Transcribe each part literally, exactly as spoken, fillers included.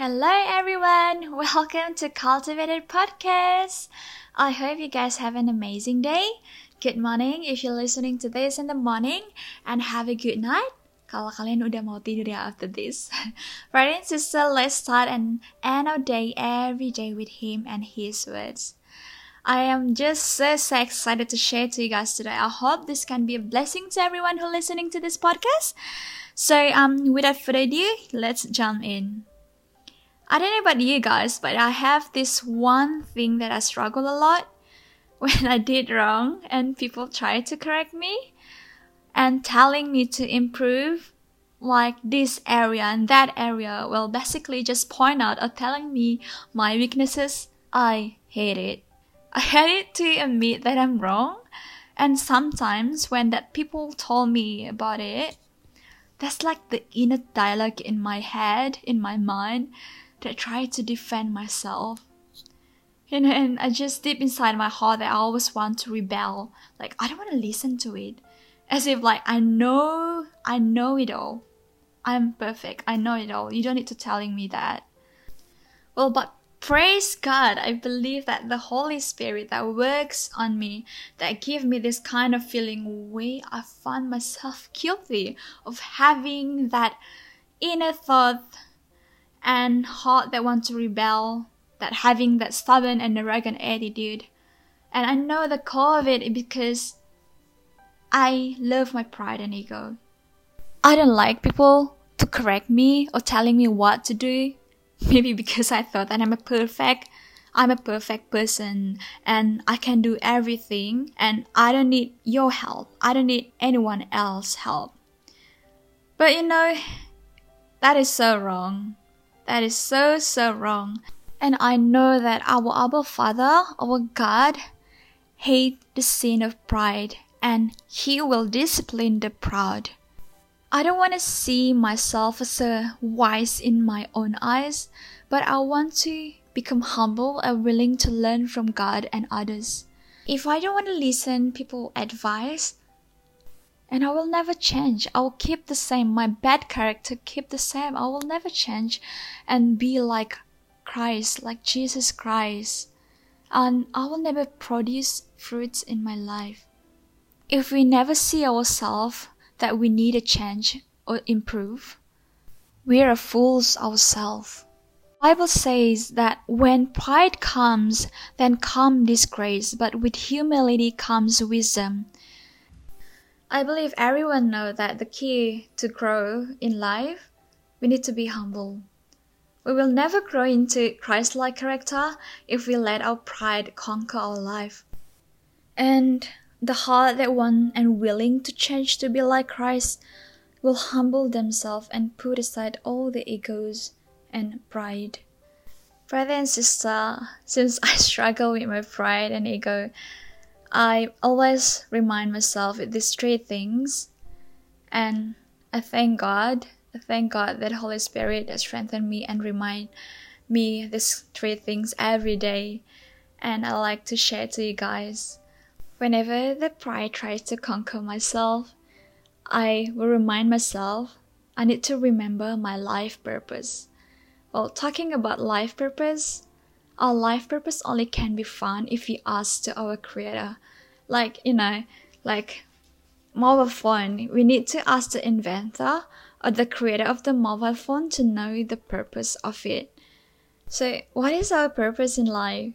Hello everyone, welcome to Cultivated Podcast. I hope you guys have an amazing day. Good morning if you're listening to this in the morning, and have a good night kalau kalian udah mau tidur ya after this. Brother and sister, let's start and end our day every day with Him and His words. I am just so, so excited to share to you guys today. I hope this can be a blessing to everyone who listening to this podcast. So um, without further ado, let's jump in. I don't know about you guys, but I have this one thing that I struggle a lot when I did wrong and people try to correct me and telling me to improve like this area and that area. Well, basically just point out or telling me my weaknesses. I hate it. I hate it to admit that I'm wrong. And sometimes when that people told me about it, that's like the inner dialogue in my head, in my mind, that try to defend myself, you know, and I just deep inside my heart that I always want to rebel, like I don't want to listen to it, as if like I know, I know it all, I'm perfect, I know it all, you don't need to telling me that. Well, but praise God, I believe that the Holy Spirit that works on me, that give me this kind of feeling where I find myself guilty of having that inner thought and heart that want to rebel, that having that stubborn and arrogant attitude. And I know the core of it because I love my pride and ego. I don't like people to correct me or telling me what to do. Maybe because I thought that I'm a perfect, I'm a perfect person and I can do everything and I don't need your help. I don't need anyone else's help. But you know, that is so wrong. That is so, so wrong. And I know that our Abba Father, our God, hates the sin of pride and He will discipline the proud. I don't want to see myself as a wise in my own eyes, but I want to become humble and willing to learn from God and others. If I don't want to listen people advice, and I will never change. I will keep the same. My bad character keep the same. I will never change and be like Christ, like Jesus Christ. And I will never produce fruits in my life. If we never see ourselves that we need a change or improve, we are fools ourselves. The Bible says that when pride comes, then comes disgrace, but with humility comes wisdom. I believe everyone knows that the key to grow in life, we need to be humble. We will never grow into Christ-like character if we let our pride conquer our life. And the heart that want and willing to change to be like Christ will humble themselves and put aside all the egos and pride. Brother and sister, since I struggle with my pride and ego, I always remind myself of these three things, and I thank God, I thank God that Holy Spirit has strengthened me and remind me these three things every day, and I like to share to you guys. Whenever the pride tries to conquer myself, I will remind myself I need to remember my life purpose. Well, talking about life purpose, our life purpose only can be found if we ask to our Creator. Like, you know, like mobile phone, we need to ask the inventor or the creator of the mobile phone to know the purpose of it. So what is our purpose in life?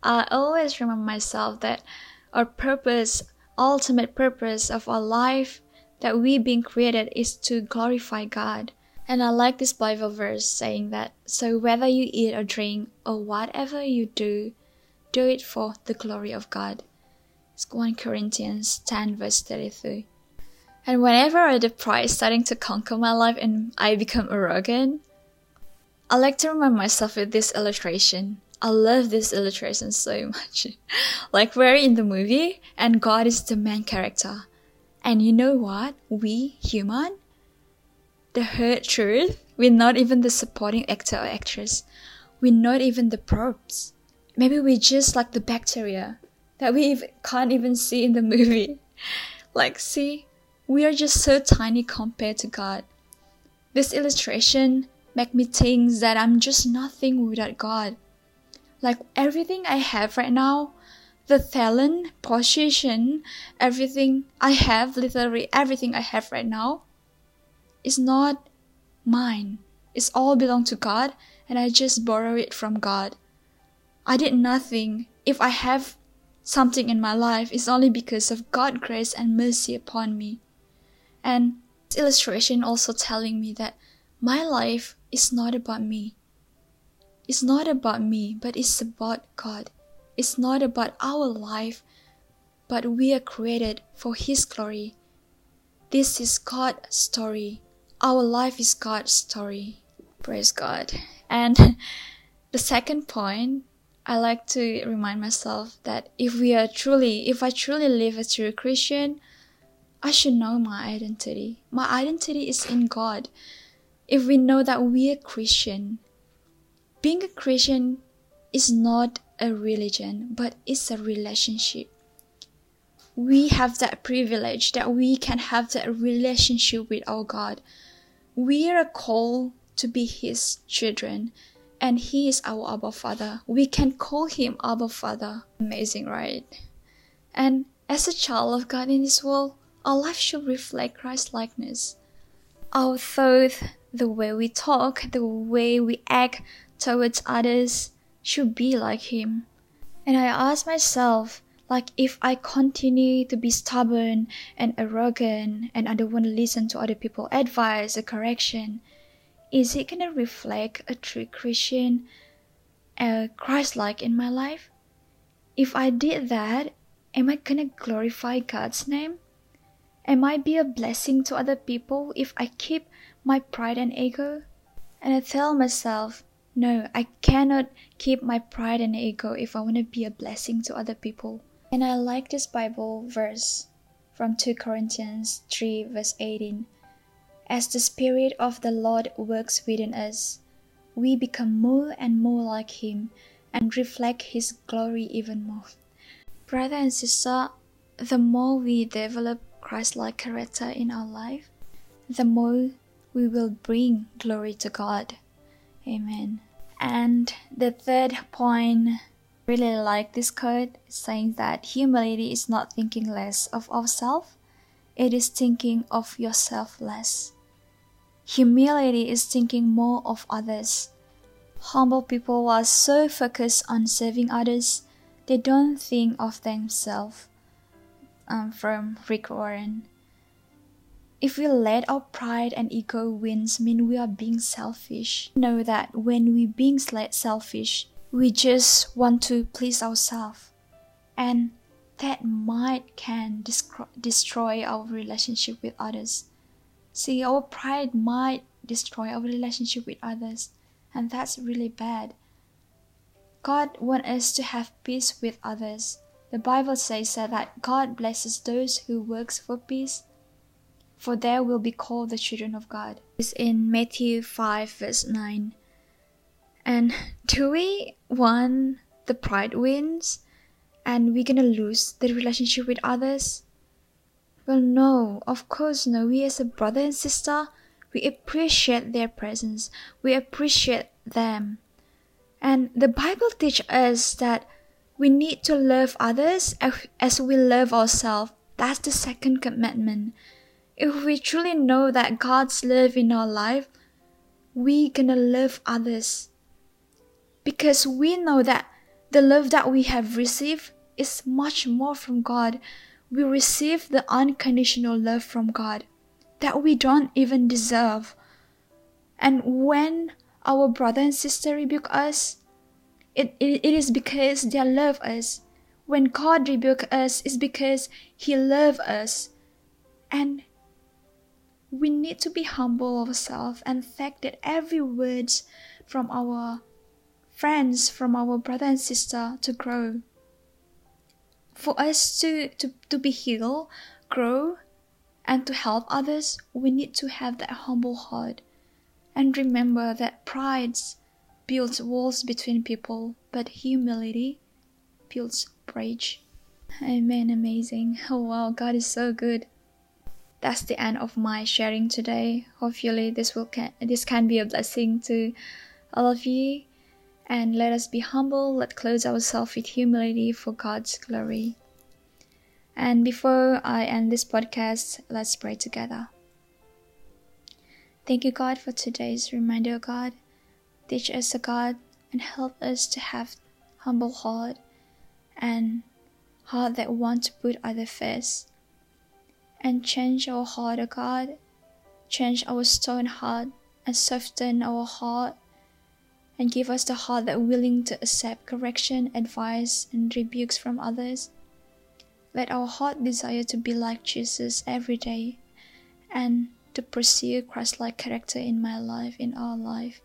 I always remind myself that our purpose, ultimate purpose of our life that we being created is to glorify God. And I like this Bible verse saying that, so whether you eat or drink or whatever you do, do it for the glory of God. It's First Corinthians ten verse thirty-three. And whenever the pride is starting to conquer my life and I become arrogant, I like to remind myself with this illustration. I love this illustration so much. Like we're in the movie and God is the main character. And you know what? We human, the hurt truth, we're not even the supporting actor or actress. We're not even the props. Maybe we're just like the bacteria that we even, can't even see in the movie. Like, see, we are just so tiny compared to God. This illustration make me think that I'm just nothing without God. Like everything I have right now, the talent, position, everything I have, literally everything I have right now, is not mine. It's all belong to God, and I just borrow it from God. I did nothing. If I have something in my life, it's only because of God's grace and mercy upon me. And this illustration also telling me that my life is not about me. It's not about me, but it's about God. It's not about our life, but we are created for His glory. This is God's story. Our life is God's story. Praise God. And the second point, I like to remind myself that if we are truly, if I truly live as a true Christian, I should know my identity. My identity is in God. If we know that we are Christian, being a Christian is not a religion, but it's a relationship. We have that privilege that we can have that relationship with our God. We are called to be His children, and He is our Abba Father. We can call Him Abba Father. Amazing, right? And as a child of God in this world, our life should reflect Christ's likeness. Our thoughts, the way we talk, the way we act towards others should be like Him. And I ask myself, like, if I continue to be stubborn and arrogant and I don't want to listen to other people's advice or correction, is it going to reflect a true Christian, uh, Christ-like in my life? If I did that, am I going to glorify God's name? Am I be a blessing to other people if I keep my pride and ego? And I tell myself, no, I cannot keep my pride and ego if I want to be a blessing to other people. And I like this Bible verse from two Corinthians three verse eighteen. As the Spirit of the Lord works within us, we become more and more like Him and reflect His glory even more. Brother and sister, the more we develop Christ-like character in our life, the more we will bring glory to God. Amen. And the third point, really like this quote, saying that humility is not thinking less of ourselves, it is thinking of yourself less. Humility is thinking more of others. Humble people are so focused on serving others, they don't think of themselves. Um, from Rick Warren. If we let our pride and ego wins, mean we are being selfish. Know that when we being selfish, we just want to please ourselves, and that might can descro- destroy our relationship with others. See, our pride might destroy our relationship with others, and that's really bad. God wants us to have peace with others. The Bible says that God blesses those who works for peace, for they will be called the children of God. It's in Matthew five verse nine. And do we want the pride wins and we're gonna lose the relationship with others? Well, no, of course no. We as a brother and sister, we appreciate their presence. We appreciate them. And the Bible teaches us that we need to love others as we love ourselves. That's the second commandment. If we truly know that God's love in our life, we're gonna love others. Because we know that the love that we have received is much more from God. We receive the unconditional love from God that we don't even deserve. And when our brother and sister rebuke us, it, it, it is because they love us. When God rebukes us, it's because He loves us. And we need to be humble ourselves and fact that every word from our friends, from our brother and sister to grow. For us to, to, to be healed, grow, and to help others, we need to have that humble heart. And remember that pride builds walls between people, but humility builds bridge. Amen, amazing. Oh wow, God is so good. that's the end of my sharing today. Hopefully this will can, this can be a blessing to all of you. And let us be humble, let clothe ourselves with humility for God's glory. And before I end this podcast, let's pray together. Thank you, God, for today's reminder, God. Teach us, God, and help us to have humble heart and heart that want to put others first. And change our heart, O God. Change our stone heart and soften our heart. And give us the heart that is willing to accept correction, advice, and rebukes from others. Let our heart desire to be like Jesus every day and to pursue Christ-like character in my life, in our life.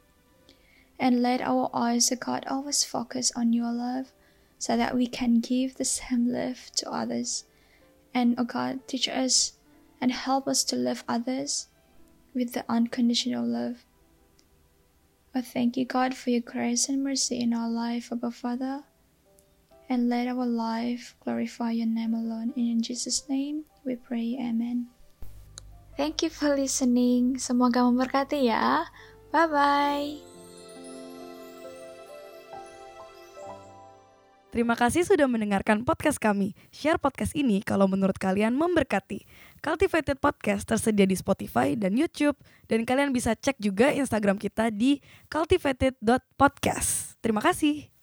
And let our eyes, O God, always focus on your love so that we can give the same love to others. And, O God, teach us and help us to love others with the unconditional love. Oh, thank you, God, for your grace and mercy in our life, O Father. And let our life glorify your name alone. And in Jesus' name, we pray. Amen. Thank you for listening. Semoga memberkati ya. Bye-bye. Terima kasih sudah mendengarkan podcast kami. Share podcast ini kalau menurut kalian memberkati. Cultivated Podcast tersedia di Spotify dan YouTube. Dan kalian bisa cek juga Instagram kita di cultivated dot podcast. Terima kasih.